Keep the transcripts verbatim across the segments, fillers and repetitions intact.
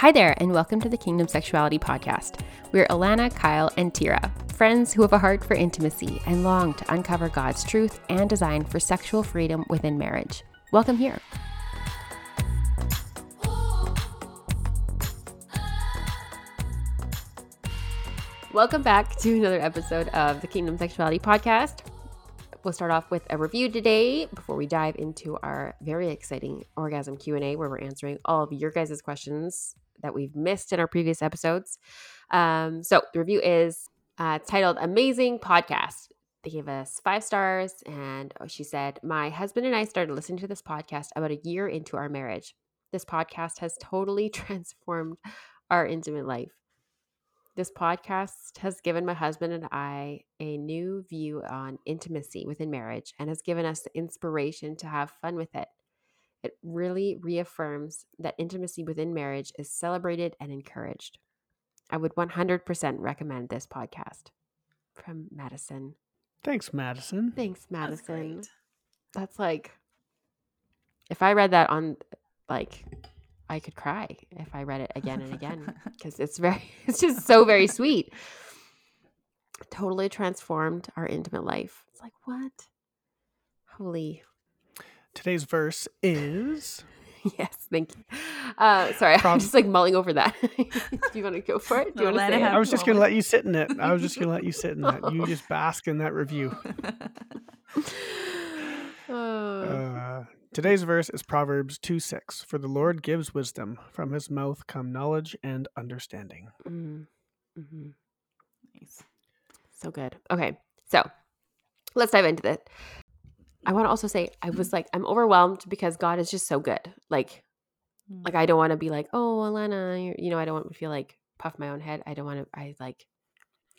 Hi there, and welcome to the Kingdom Sexuality Podcast. We're Alana, Kyle, and Tiera, friends who have a heart for intimacy and long to uncover God's truth and design for sexual freedom within marriage. Welcome here. Welcome back to another episode of the Kingdom Sexuality Podcast. We'll start off with a review today before we dive into our very exciting orgasm Q and A where we're answering all of your guys' questions that we've missed in our previous episodes. Um, so the review is uh, titled Amazing Podcast. They gave us five stars and she said, my husband and I started listening to this podcast about a year into our marriage. This podcast has totally transformed our intimate life. This podcast has given my husband and I a new view on intimacy within marriage and has given us the inspiration to have fun with it. It really reaffirms that intimacy within marriage is celebrated and encouraged. I would one hundred percent recommend this podcast. From Madison. Thanks, Madison. Thanks, Madison. That's, That's like, if I read that on, like... I could cry if I read it again and again because it's very, it's just so very sweet. Totally transformed our intimate life. It's like, what? Holy. Today's verse is. Yes, thank you. Uh, sorry, Prob- I'm just like mulling over that. Do you want to go for it? Do you want to say it? I was just going to let you sit in it. I was just going to let you sit in that. You just bask in that review. Oh. Uh, Today's verse is Proverbs two six. For the Lord gives wisdom. From his mouth come knowledge and understanding. Mm-hmm. Nice. So good. Okay. So let's dive into that. I want to also say I was like, I'm overwhelmed because God is just so good. Like, mm. like I don't want to be like, oh, Alana, you're, you know, I don't want to feel like puff my own head. I don't want to, I like,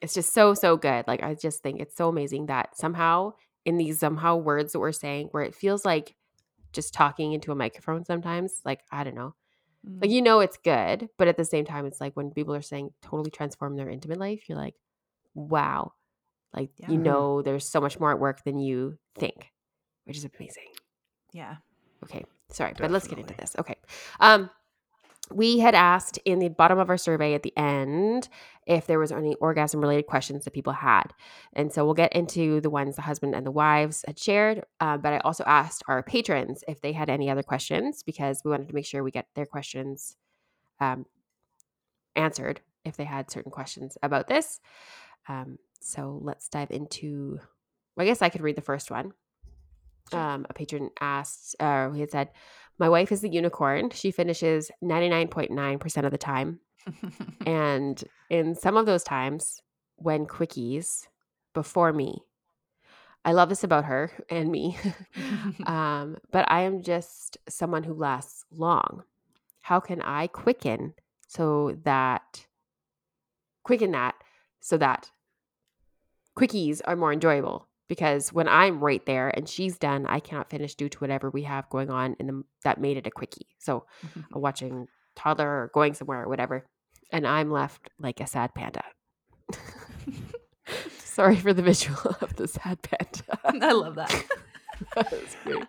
it's just so, so good. Like, I just think it's so amazing that somehow in these somehow words that we're saying where it feels like just talking into a microphone sometimes, like, I don't know. Mm. Like, you know, it's good, but at the same time, it's like when people are saying totally transform their intimate life, you're like, wow. Like, yeah. You know, there's so much more at work than you think, which is amazing. Yeah. Okay. Sorry, Definitely. But let's get into this. Okay. Um, we had asked in the bottom of our survey at the end if there was any orgasm-related questions that people had. And so we'll get into the ones the husband and the wives had shared, uh, but I also asked our patrons if they had any other questions because we wanted to make sure we get their questions um, answered if they had certain questions about this. Um, so let's dive into – well, I guess I could read the first one. Um, a patron asked, uh, he had said, my wife is the unicorn. She finishes ninety-nine point nine percent of the time. And in some of those times when quickies before me, I love this about her and me. um, but I am just someone who lasts long. How can I quicken so that quicken that so that quickies are more enjoyable? Because when I'm right there and she's done, I cannot finish due to whatever we have going on, and the, that made it a quickie. So mm-hmm. watching toddler or going somewhere or whatever, and I'm left like a sad panda. Sorry for the visual of the sad panda. I love that. That was great.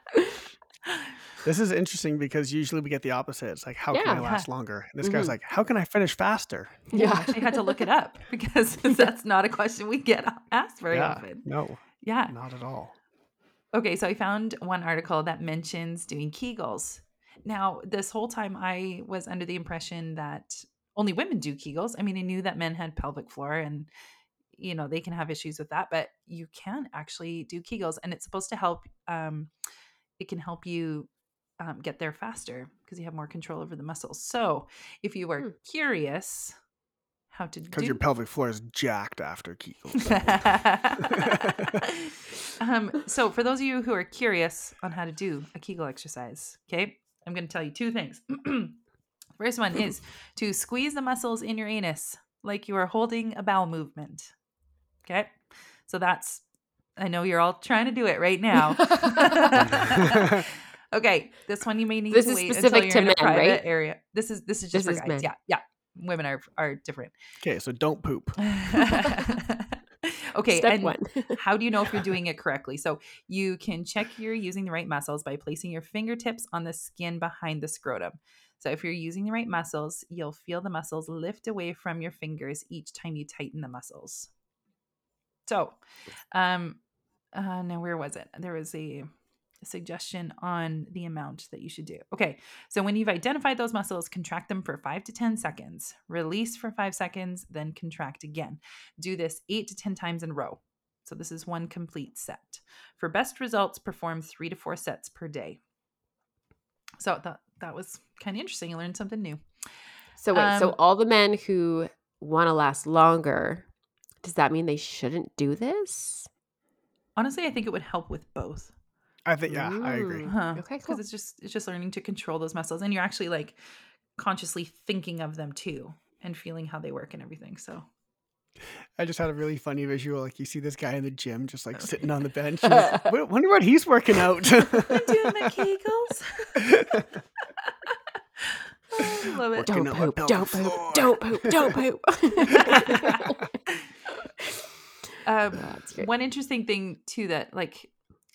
This is interesting because usually we get the opposite. It's like, how yeah, can I last yeah. longer? And this mm-hmm. guy's like, how can I finish faster? Yeah, I actually had to look it up because that's not a question we get asked very yeah, often. No. Yeah. Not at all. Okay. So I found one article that mentions doing Kegels. Now, this whole time I was under the impression that only women do Kegels. I mean, I knew that men had pelvic floor and, you know, they can have issues with that, but you can actually do Kegels, and it's supposed to help. Um, it can help you um, get there faster because you have more control over the muscles. So if you are hmm. curious how to do, because your pelvic floor is jacked after Kegels. um, so for those of you who are curious on how to do a Kegel exercise, okay, I'm going to tell you two things. First one is to squeeze the muscles in your anus like you are holding a bowel movement. Okay, so that's, I know you're all trying to do it right now. Okay, this one you may need this to wait until you're to in men, a private right? area. This is this is just this for is guys. Men. Yeah, yeah. Women are are different. Okay, so don't poop. Okay, Step and one. How do you know if you're doing it correctly? So you can check you're using the right muscles by placing your fingertips on the skin behind the scrotum. So if you're using the right muscles, you'll feel the muscles lift away from your fingers each time you tighten the muscles. So, um, uh, now where was it? There was a suggestion on the amount that you should do. Okay. So when you've identified those muscles, contract them for five to ten seconds, release for five seconds, then contract again. Do this eight to ten times in a row. So this is one complete set. For best results, perform three to four sets per day. So that, that was kind of interesting. You learned something new. So wait, um, so all the men who want to last longer, does that mean they shouldn't do this? Honestly, I think it would help with both. I think, yeah, Ooh. I agree. Huh. Okay, cool. Because it's just, it's just learning to control those muscles. And you're actually like consciously thinking of them too and feeling how they work and everything. So I just had a really funny visual. Like you see this guy in the gym just like okay. sitting on the bench. Like, wonder what he's working out. I'm doing my Kegels. Oh, I love it. Don't poop, don't poop, don't poop, don't poop, don't poop. Um, one interesting thing too that like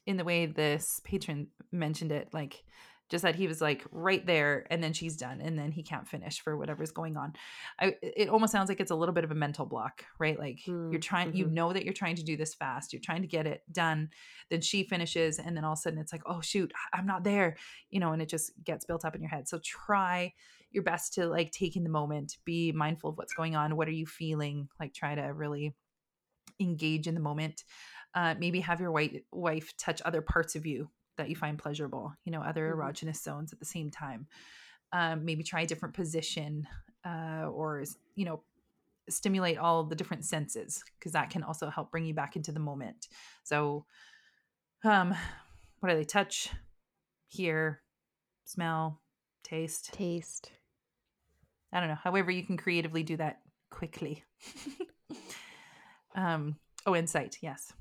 in the way this patron mentioned it, like just that he was like right there and then she's done and then he can't finish for whatever's going on. I, it almost sounds like it's a little bit of a mental block, right? Like mm, you're trying, mm-hmm. you know that you're trying to do this fast. You're trying to get it done. Then she finishes and then all of a sudden it's like, oh shoot, I'm not there, you know, and it just gets built up in your head. So try your best to like take in the moment, be mindful of what's going on. What are you feeling? Like try to really engage in the moment. Uh, maybe have your white wife touch other parts of you that you find pleasurable, you know, other mm-hmm. erogenous zones at the same time. Um, maybe try a different position uh, or, you know, stimulate all the different senses because that can also help bring you back into the moment. So um, what do they touch? Hear, smell, taste. Taste. I don't know. However, you can creatively do that quickly. um, oh, and sight. Yes.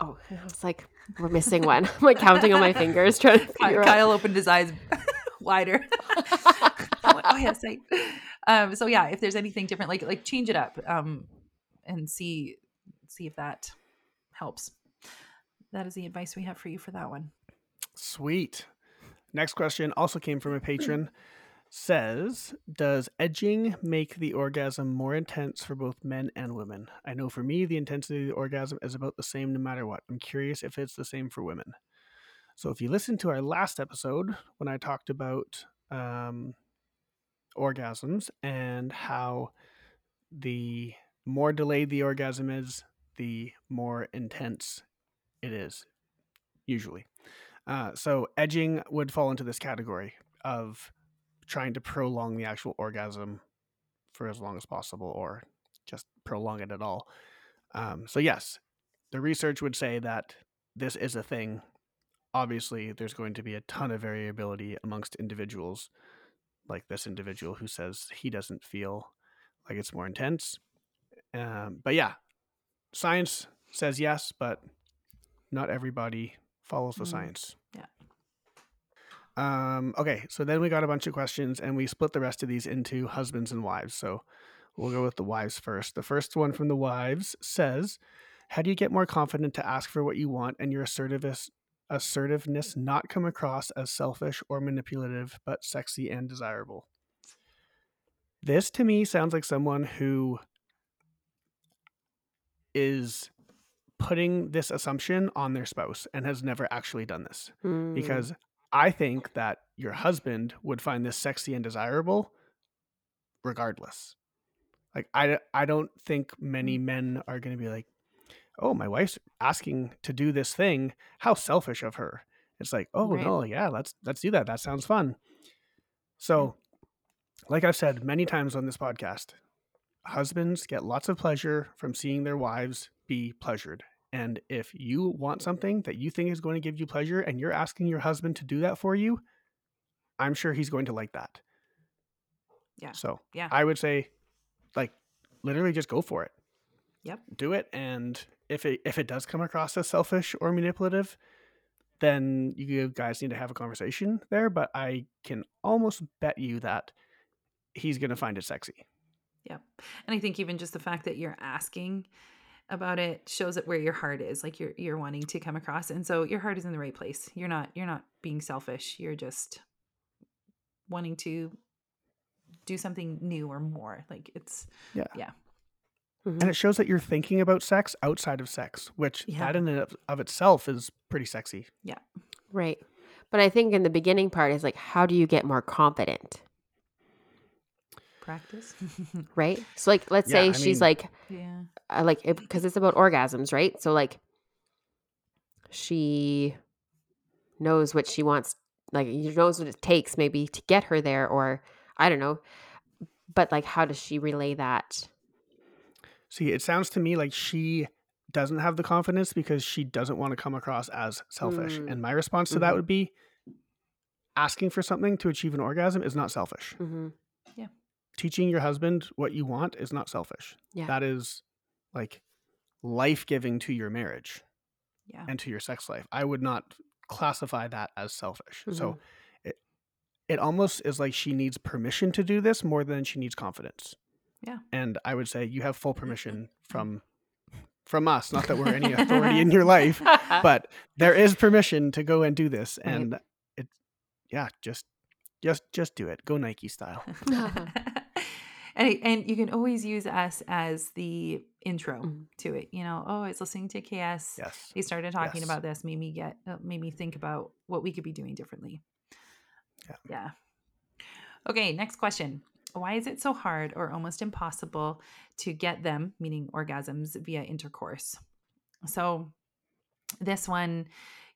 Oh, I was like, we're missing one. I'm like counting on my fingers. Trying to figure Kyle out. Opened his eyes wider. Like, oh, yes. I, um, so yeah, if there's anything different, like, like change it up um, and see, see if that helps. That is the advice we have for you for that one. Sweet. Next question also came from a patron. Says, does edging make the orgasm more intense for both men and women? I know for me, the intensity of the orgasm is about the same no matter what. I'm curious if it's the same for women. So if you listen to our last episode, when I talked about um, orgasms and how the more delayed the orgasm is, the more intense it is, usually. Uh, so edging would fall into this category of trying to prolong the actual orgasm for as long as possible or just prolong it at all. Um, so yes, the research would say that this is a thing. Obviously, there's going to be a ton of variability amongst individuals, like this individual who says he doesn't feel like it's more intense. Um, but yeah, science says yes, but not everybody follows the mm. science. Yeah. Um, okay, so then we got a bunch of questions and we split the rest of these into husbands and wives. So we'll go with the wives first. The first one from the wives says, how do you get more confident to ask for what you want and your assertiveness, assertiveness not come across as selfish or manipulative, but sexy and desirable? This to me sounds like someone who is putting this assumption on their spouse and has never actually done this mm. because I think that your husband would find this sexy and desirable regardless. Like, I, I don't think many men are going to be like, oh, my wife's asking to do this thing. How selfish of her. It's like, oh, right. no, yeah, let's let's do that. That sounds fun. So, like I've said many times on this podcast, husbands get lots of pleasure from seeing their wives be pleasured. And if you want something that you think is going to give you pleasure and you're asking your husband to do that for you, I'm sure he's going to like that. Yeah. So yeah. I would say, like, literally just go for it. Yep. Do it. And if it if it does come across as selfish or manipulative, then you guys need to have a conversation there. But I can almost bet you that he's going to find it sexy. Yep. And I think even just the fact that you're asking about it shows it where your heart is, like you're you're wanting to come across, and so your heart is in the right place. You're not you're not being selfish. You're just wanting to do something new or more. Like it's, yeah. yeah. Mm-hmm. And it shows that you're thinking about sex outside of sex, which yeah. that in and of, of itself is pretty sexy. Yeah. Right. But I think in the beginning part is like, how do you get more confident? Practice. Right. So like, let's yeah, say I she's mean, like, yeah. uh, like, it, cause it's about orgasms, right? So like she knows what she wants, like she knows what it takes maybe to get her there, or I don't know, but like, how does she relay that? See, it sounds to me like she doesn't have the confidence because she doesn't want to come across as selfish. Mm. And my response to mm-hmm. that would be asking for something to achieve an orgasm is not selfish. Mm-hmm. Yeah. Teaching your husband what you want is not selfish. Yeah. That is like life-giving to your marriage yeah. and to your sex life. I would not classify that as selfish. Mm-hmm. So it, it almost is like she needs permission to do this more than she needs confidence. Yeah. And I would say you have full permission from from us. Not that we're any authority in your life, but there is permission to go and do this. And right. it, yeah, just just just do it. Go Nike style. And and you can always use us as the intro mm-hmm. to it. You know, oh, it's listening to K S. Yes. They started talking yes. about this. Made me get uh, made me think about what we could be doing differently. Yeah. Yeah. Okay. Next question. Why is it so hard or almost impossible to get them, meaning orgasms, via intercourse? So this one,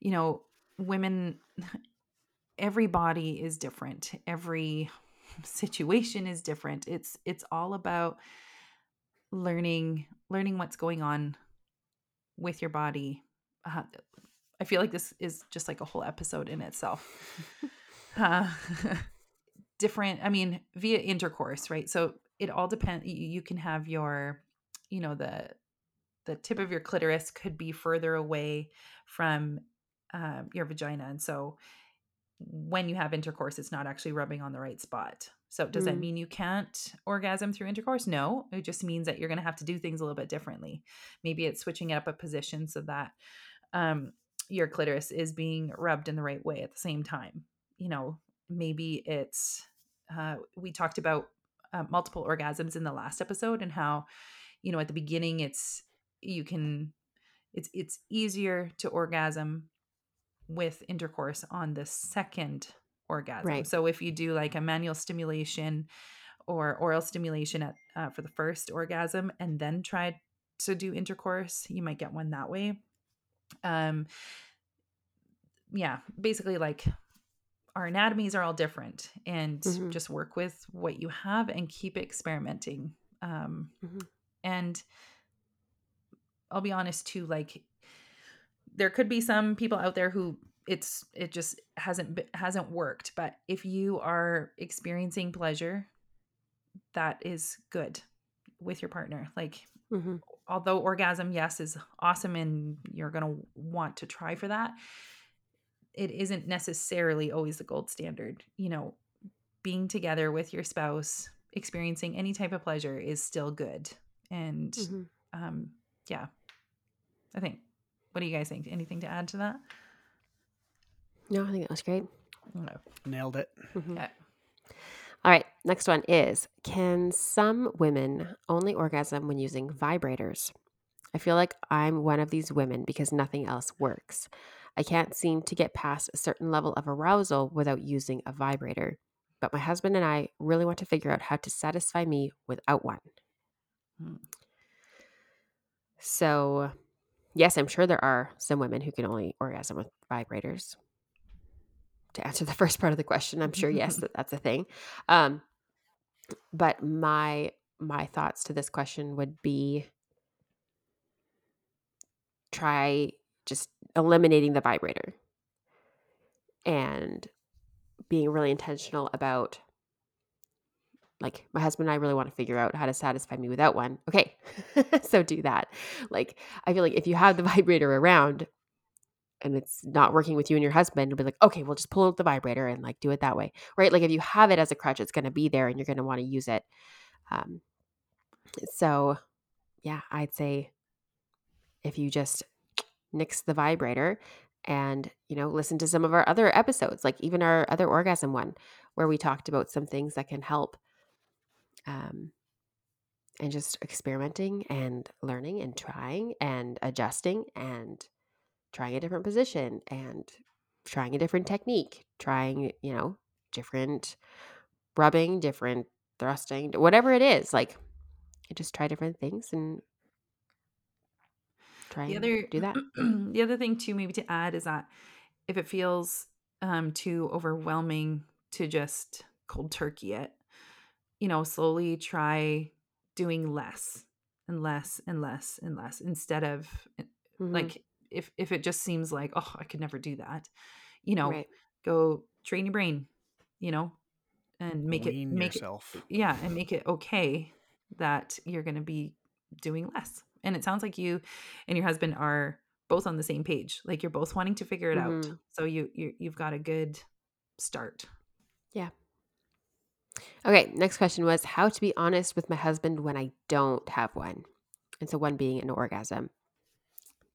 you know, women, every body is different. Every situation is different. It's, it's all about learning, learning what's going on with your body. Uh, I feel like this is just like a whole episode in itself. uh, different, I mean, via intercourse, right? So it all depends. You can have your, you know, the, the tip of your clitoris could be further away from um, your vagina. And so when you have intercourse, it's not actually rubbing on the right spot. So does mm. that mean you can't orgasm through intercourse? No, it just means that you're going to have to do things a little bit differently. Maybe it's switching up a position so that um, your clitoris is being rubbed in the right way at the same time, you know. Maybe it's, uh, we talked about uh, multiple orgasms in the last episode and how, you know, at the beginning it's, you can, it's, it's easier to orgasm with intercourse on the second orgasm. Right. So if you do like a manual stimulation or oral stimulation at, uh, for the first orgasm and then try to do intercourse, you might get one that way. Um, yeah, basically like, our anatomies are all different, and mm-hmm. just work with what you have and keep experimenting. Um, mm-hmm. And I'll be honest too, like there could be some people out there who it's, it just hasn't, hasn't worked. But if you are experiencing pleasure, that is good with your partner. Like, mm-hmm. although orgasm, yes, is awesome and you're going to want to try for that, it isn't necessarily always the gold standard. You know, being together with your spouse, experiencing any type of pleasure is still good. And mm-hmm. um, yeah, I think, what do you guys think? Anything to add to that? No, I think that was great. No. Nailed it. Mm-hmm. Yeah. All right. Next one is, can some women only orgasm when using vibrators? I feel like I'm one of these women because nothing else works. I can't seem to get past a certain level of arousal without using a vibrator, but my husband and I really want to figure out how to satisfy me without one. Hmm. So yes, I'm sure there are some women who can only orgasm with vibrators. To answer the first part of the question, I'm sure, yes, that, that's a thing. Um, but my, my thoughts to this question would be try just eliminating the vibrator and being really intentional about, like, my husband and I really want to figure out how to satisfy me without one. Okay. So do that. Like, I feel like if you have the vibrator around and it's not working with you and your husband, it'll be like, okay, we'll just pull out the vibrator and like do it that way. Right. Like if you have it as a crutch, it's going to be there and you're going to want to use it. Um, so yeah, I'd say if you just nix the vibrator and, you know, listen to some of our other episodes, like even our other orgasm one, where we talked about some things that can help um, and just experimenting and learning and trying and adjusting and trying a different position and trying a different technique, trying, you know, different rubbing, different thrusting, whatever it is. Like, you just try different things and try the other, and do that. The other thing too, maybe to add, is that if it feels um, too overwhelming to just cold turkey it, you know, slowly try doing less and less and less and less instead of mm-hmm. like, if, if it just seems like, oh, I could never do that, you know, right. Go train your brain, you know, and make Lean it, make yourself. It, yeah. And make it okay that you're going to be doing less. And it sounds like you and your husband are both on the same page. Like, you're both wanting to figure it mm-hmm. out. So you, you, you've got a good start. Yeah. Okay. Next question was how to be honest with my husband when I don't have one. And so one being an orgasm.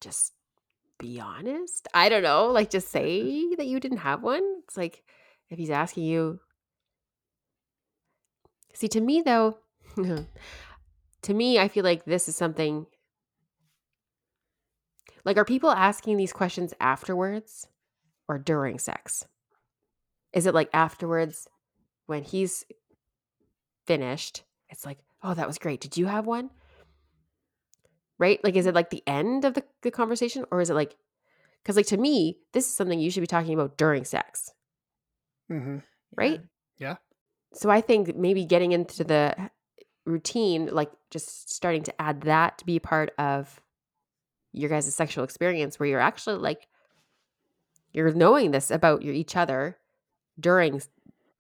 Just be honest. I don't know. Like, just say that you didn't have one. It's like, if he's asking you. See, to me though, to me, I feel like this is something, like, are people asking these questions afterwards or during sex? Is it like afterwards when he's finished, it's like, oh, that was great. Did you have one? Right? Like, is it like the end of the, the conversation, or is it like, because like to me, this is something you should be talking about during sex. Mm-hmm. Right? Yeah. So I think maybe getting into the routine, like just starting to add that to be part of your guys' sexual experience where you're actually like, you're knowing this about your, each other during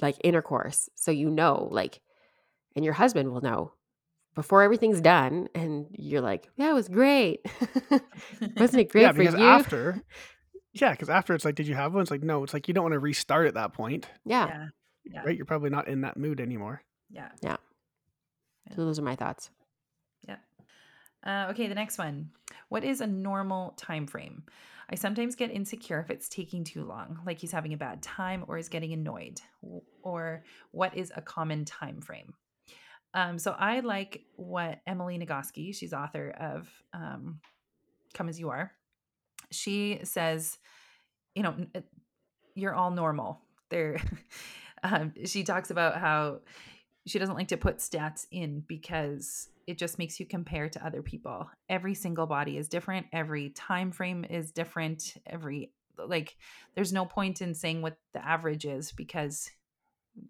like intercourse. So you know, like, and your husband will know before everything's done. And you're like, yeah, it was great. Wasn't it great yeah, for you? After, yeah, because after it's like, did you have one? It's like, no, it's like you don't want to restart at that point. Yeah. yeah. Yeah. Right? You're probably not in that mood anymore. Yeah. Yeah. So those are my thoughts. Yeah. Uh, okay, the next one. What is a normal time frame? I sometimes get insecure if it's taking too long, like he's having a bad time or is getting annoyed. Or what is a common time frame? Um, so I like what Emily Nagoski, she's author of um, Come As You Are. She says, you know, you're all normal. They're um, she talks about how she doesn't like to put stats in because it just makes you compare to other people. Every single body is different. Every time frame is different. Every, like, there's no point in saying what the average is because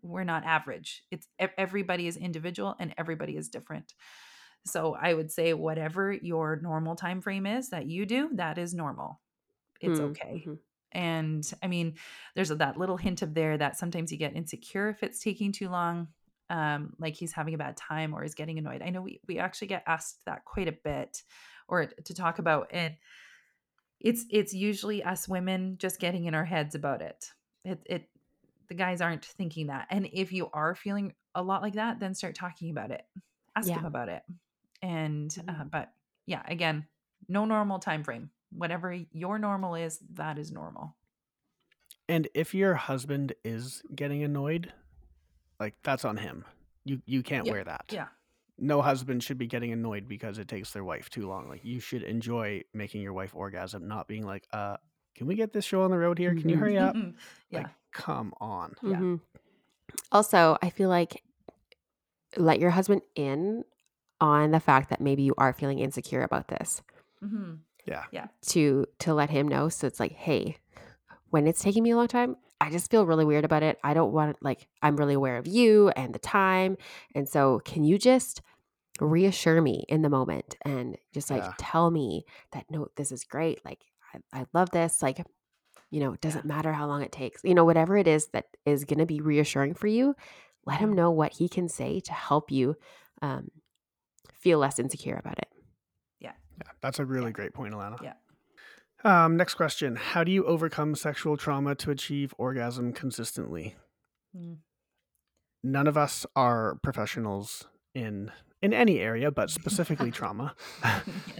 we're not average. It's everybody is individual and everybody is different. So I would say whatever your normal time frame is that you do, that is normal. It's mm-hmm. okay. And I mean, there's that little hint of there that sometimes you get insecure if it's taking too long. Um, like he's having a bad time or is getting annoyed. I know we, we actually get asked that quite a bit or to talk about it. It's, it's usually us women just getting in our heads about it. It, it, the guys aren't thinking that. And if you are feeling a lot like that, then start talking about it, ask yeah. them about it. And, uh, but yeah, again, no normal time frame, whatever your normal is, that is normal. And if your husband is getting annoyed, like, that's on him. You you can't yeah. wear that. Yeah. No husband should be getting annoyed because it takes their wife too long. Like, you should enjoy making your wife orgasm, not being like, uh, can we get this show on the road here? Can you hurry up? yeah. Like, come on. Yeah. Mm-hmm. Also, I feel like let your husband in on the fact that maybe you are feeling insecure about this. Mm-hmm. Yeah. Yeah. To to let him know. So it's like, hey, when it's taking me a long time, I just feel really weird about it. I don't want, like, I'm really aware of you and the time. And so can you just reassure me in the moment and just like yeah. tell me that, no, this is great. Like, I, I love this. Like, you know, it doesn't yeah. matter how long it takes, you know, whatever it is that is going to be reassuring for you, let him know what he can say to help you um, feel less insecure about it. Yeah. yeah that's a really yeah. great point, Alana. Yeah. Um, next question. How do you overcome sexual trauma to achieve orgasm consistently? Mm. None of us are professionals in in any area, but specifically trauma.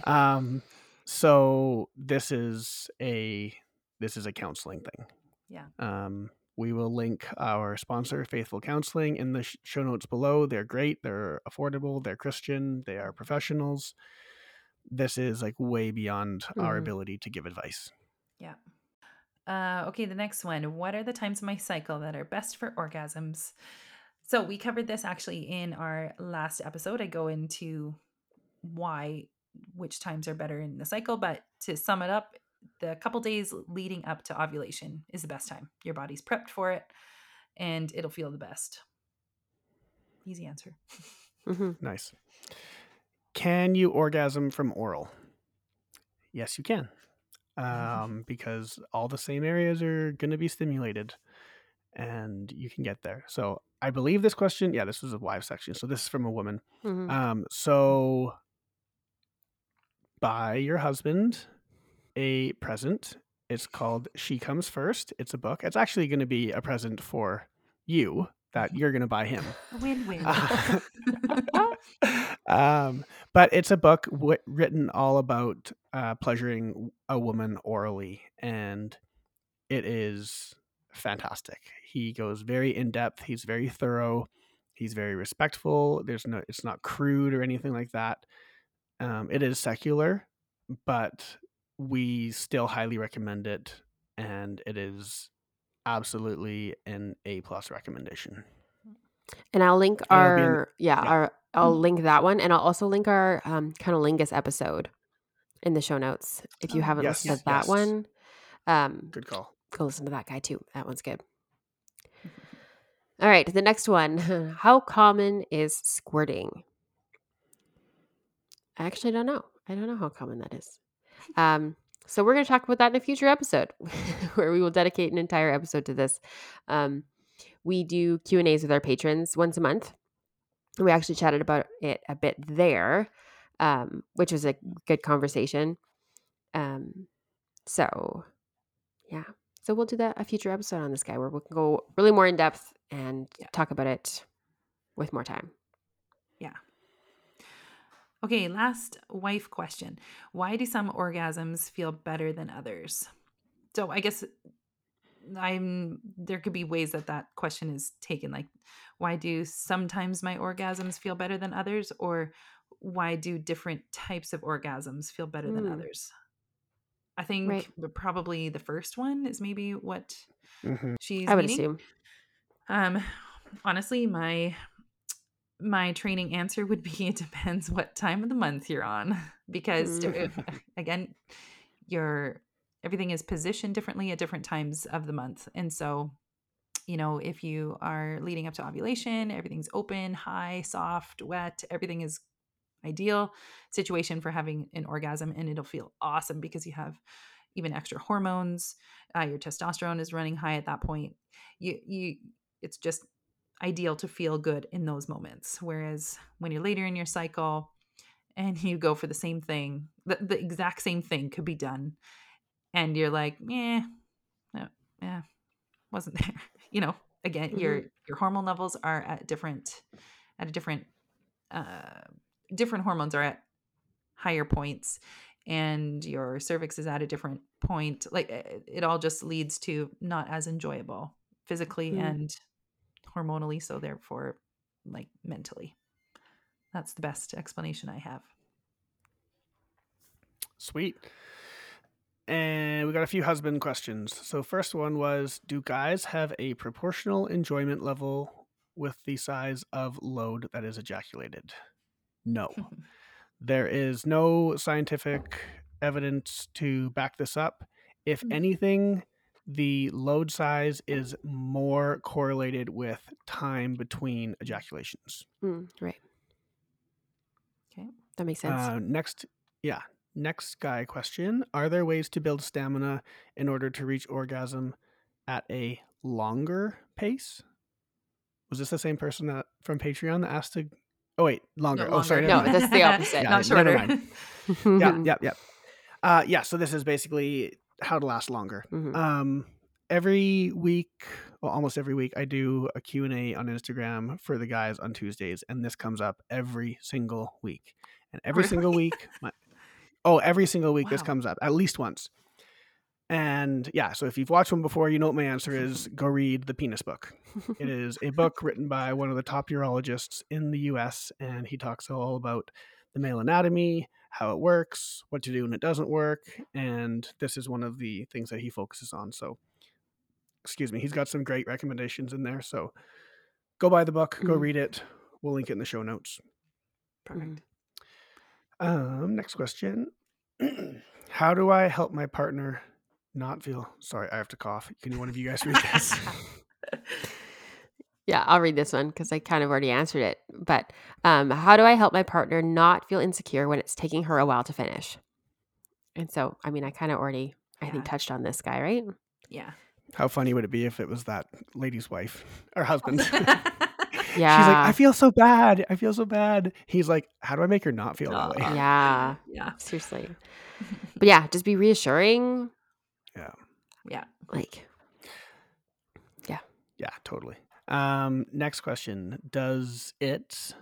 um, so this is a this is a counseling thing. Yeah. Um, We will link our sponsor, Faithful Counseling, in the show notes below. They're great. They're affordable. They're Christian. They are professionals. This is like way beyond mm-hmm. our ability to give advice. Yeah. Uh, okay, the next one. What are the times of my cycle that are best for orgasms? So we covered this actually in our last episode. I go into why, which times are better in the cycle. But to sum it up, the couple days leading up to ovulation is the best time. Your body's prepped for it and it'll feel the best. Easy answer. Mm-hmm. Nice. Can you orgasm from oral? Yes, you can. Um, mm-hmm. Because all the same areas are going to be stimulated and you can get there. So I believe this question. Yeah, this was a wives section. So this is from a woman. Mm-hmm. Um, so buy your husband a present. It's called She Comes First. It's a book. It's actually going to be a present for you that you're going to buy him. Win-win. Uh, um, but it's a book w- written all about uh, pleasuring a woman orally, and it is fantastic. He goes very in depth. He's very thorough. He's very respectful. There's no, it's not crude or anything like that. Um, it is secular, but we still highly recommend it, and it is absolutely an A plus recommendation. And I'll link our in, yeah, yeah, our I'll link that one, and I'll also link our um, Cunnilingus episode in the show notes. If you oh, haven't yes, listened to that yes. one, um, good call. Go listen to that guy too. That one's good. All right, the next one. How common is squirting? I actually don't know. I don't know how common that is. Um, so we're going to talk about that in a future episode where we will dedicate an entire episode to this. Um, we do Q and A's with our patrons once a month. We actually chatted about it a bit there, um, which was a good conversation. Um, so yeah, so we'll do that a future episode on this guy where we can go really more in depth and yeah. talk about it with more time. Yeah. Okay, last wife question. Why do some orgasms feel better than others? So I guess I'm there could be ways that that question is taken. Like, why do sometimes my orgasms feel better than others? Or why do different types of orgasms feel better mm. than others? I think right. probably the first one is maybe what mm-hmm. she's I would meaning. assume. Um, honestly, my... My training answer would be it depends what time of the month you're on, because again, your everything is positioned differently at different times of the month. And so, you know, if you are leading up to ovulation, everything's open, high, soft, wet, everything is ideal situation for having an orgasm, and it'll feel awesome because you have even extra hormones. Uh, your testosterone is running high at that point. You, you, it's just ideal to feel good in those moments. Whereas when you're later in your cycle and you go for the same thing, the, the exact same thing could be done, and you're like, eh, no, yeah, wasn't there. You know, again, mm-hmm. your your hormone levels are at different, at a different, uh, different hormones are at higher points, and your cervix is at a different point. Like it, it all just leads to not as enjoyable physically mm. and hormonally, so therefore like mentally. That's the best explanation I have. Sweet. And we got a few husband questions. So first one was, do guys have a proportional enjoyment level with the size of load that is ejaculated? No. There is no scientific evidence to back this up. If anything, the load size is more correlated with time between ejaculations. Mm, right. Okay. That makes sense. Uh, next. Yeah. Next guy question. Are there ways to build stamina in order to reach orgasm at a longer pace? Was this the same person that from Patreon that asked to, oh wait, longer. No, longer. Oh, sorry. No, that's the opposite. Yeah, not shorter. Never mind. yeah. Yeah. Yeah. Uh, yeah. So this is basically how to last longer. Mm-hmm. Um, every week, well, almost every week, I do a Q and A on Instagram for the guys on Tuesdays, and this comes up every single week. And every really? single week, my, oh, every single week wow. this comes up at least once. And yeah, so if you've watched one before, you know what my answer is. Go read The Penis Book. It is a book written by one of the top urologists in the U S, and he talks all about the male anatomy, how it works, what to do when it doesn't work, and this is one of the things that he focuses on. So, excuse me, he's got some great recommendations in there. So go buy the book, go mm-hmm. read it. We'll link it in the show notes. Perfect. Mm-hmm. Um, next question. How do I help my partner not feel sorry? I have to cough. Can one of you guys read this? Yeah, I'll read this one because I kind of already answered it. But um, how do I help my partner not feel insecure when it's taking her a while to finish? And so, I mean, I kind of already, yeah. I think, touched on this guy, right? Yeah. How funny would it be if it was that lady's wife or husband? Yeah. She's like, I feel so bad. I feel so bad. He's like, how do I make her not feel that way? Yeah. Yeah. Seriously. But yeah, just be reassuring. Yeah. Yeah. Like, yeah. Yeah, totally. Um, next question. Does it,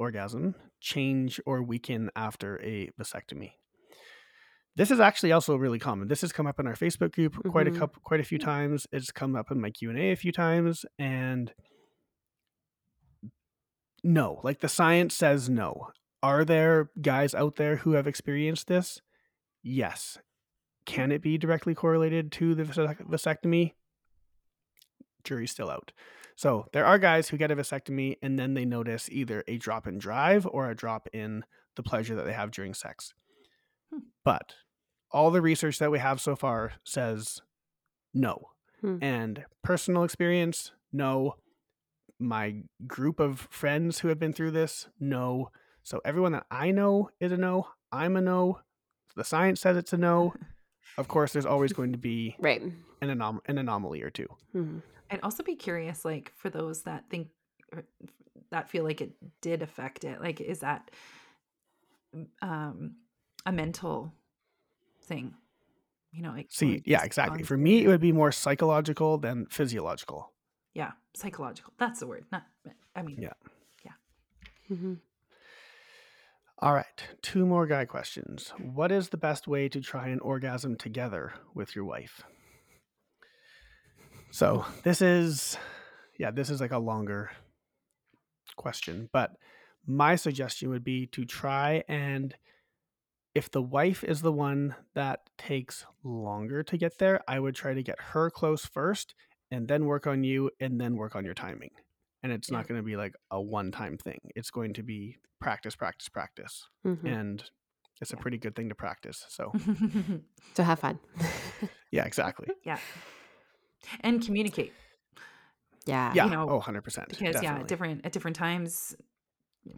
orgasm, change or weaken after a vasectomy? This is actually also really common. This has come up in our Facebook group mm-hmm. quite a couple, quite a few times. It's come up in my Q and A a few times. And no, like the science says no. Are there guys out there who have experienced this? Yes. Can it be directly correlated to the vasectomy? Jury's still out. So there are guys who get a vasectomy and then they notice either a drop in drive or a drop in the pleasure that they have during sex. Hmm. But all the research that we have so far says no. Hmm. And personal experience, no. My group of friends who have been through this, no. So everyone that I know is a no. I'm a no. The science says it's a no. Of course, there's always going to be right. an, anom- an anomaly or two. Mm-hmm. I'd also be curious, like, for those that think that feel like it did affect it, like, is that um, a mental thing? You know, like, see, yeah, exactly. For me, it would be more psychological than physiological. Yeah, psychological. That's the word. Not, I mean, yeah. Yeah. Mm-hmm. All right, two more guy questions. What is the best way to try an orgasm together with your wife? So this is, yeah, this is like a longer question, but my suggestion would be to try and if the wife is the one that takes longer to get there, I would try to get her close first and then work on you and then work on your timing. And it's yeah. not going to be like a one-time thing. It's going to be practice, practice, practice. Mm-hmm. And it's a pretty good thing to practice. So, so have fun. Yeah, exactly. Yeah. And communicate. Yeah. Yeah. You know, oh, one hundred percent. Because definitely. yeah, at different, at different times,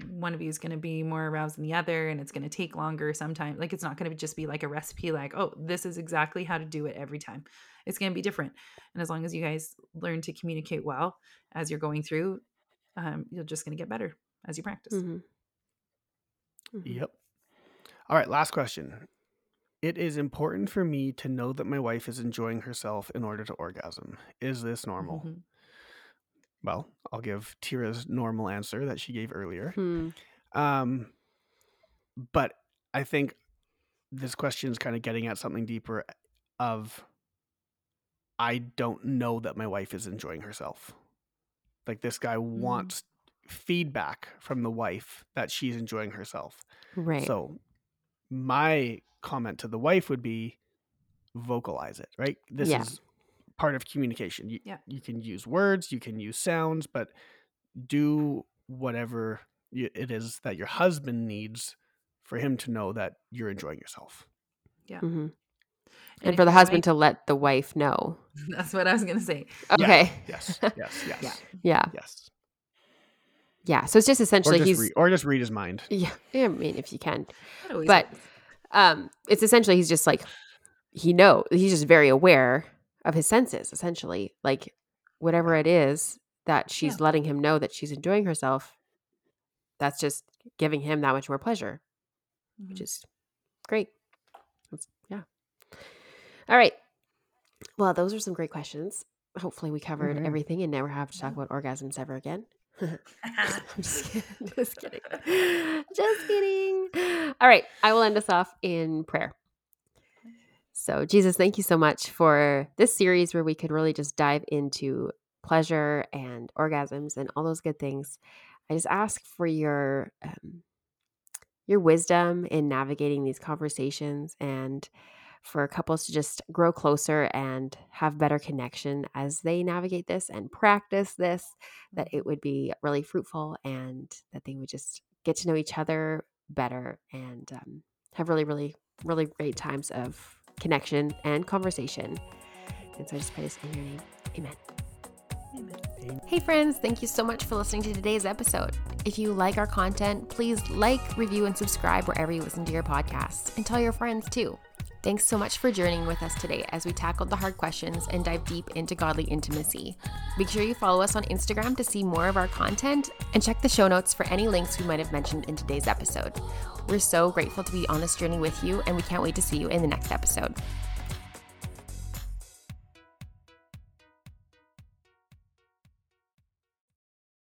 one of you is going to be more aroused than the other and it's going to take longer sometimes. Like, it's not going to just be like a recipe like, oh, this is exactly how to do it every time. It's going to be different. And as long as you guys learn to communicate well as you're going through, um, you're just going to get better as you practice. Mm-hmm. Mm-hmm. Yep. All right. Last question. It is important for me to know that my wife is enjoying herself in order to orgasm. Is this normal? Mm-hmm. Well, I'll give Tiera's normal answer that she gave earlier. Mm. Um, but I think this question is kind of getting at something deeper of, I don't know that my wife is enjoying herself. Like, this guy mm-hmm. wants feedback from the wife that she's enjoying herself. Right. So my comment to the wife would be vocalize it, right? This yeah. is part of communication. You, yeah. you can use words, you can use sounds, but do whatever it is that your husband needs for him to know that you're enjoying yourself. Yeah. Mm-hmm. And, and for the husband wife, to let the wife know. That's what I was going to say. Okay. Yeah. Yes. Yes. Yes. yeah. yeah. Yes. Yeah. So it's just essentially or just he's. Read, or just read his mind. Yeah. I mean, if you can. But um, it's essentially he's just like, he knows. He's just very aware of his senses, essentially. Like, whatever it is that she's yeah. letting him know that she's enjoying herself, that's just giving him that much more pleasure, mm-hmm. which is great. It's, yeah. All right. Well, those are some great questions. Hopefully we covered mm-hmm. everything and never have to talk about orgasms ever again. I'm just kidding. Just kidding. Just kidding. All right. I will end us off in prayer. So Jesus, thank you so much for this series where we could really just dive into pleasure and orgasms and all those good things. I just ask for your um, your wisdom in navigating these conversations and for couples to just grow closer and have better connection as they navigate this and practice this, that it would be really fruitful and that they would just get to know each other better and um, have really, really, really great times of connection and conversation. And so I just pray this in your name. Amen. Amen. Hey friends, thank you so much for listening to today's episode. If you like our content, please like, review, and subscribe wherever you listen to your podcasts, and tell your friends too. Thanks so much for journeying with us today as we tackled the hard questions and dive deep into godly intimacy. Make sure you follow us on Instagram to see more of our content and check the show notes for any links we might have mentioned in today's episode. We're so grateful to be on this journey with you, and we can't wait to see you in the next episode.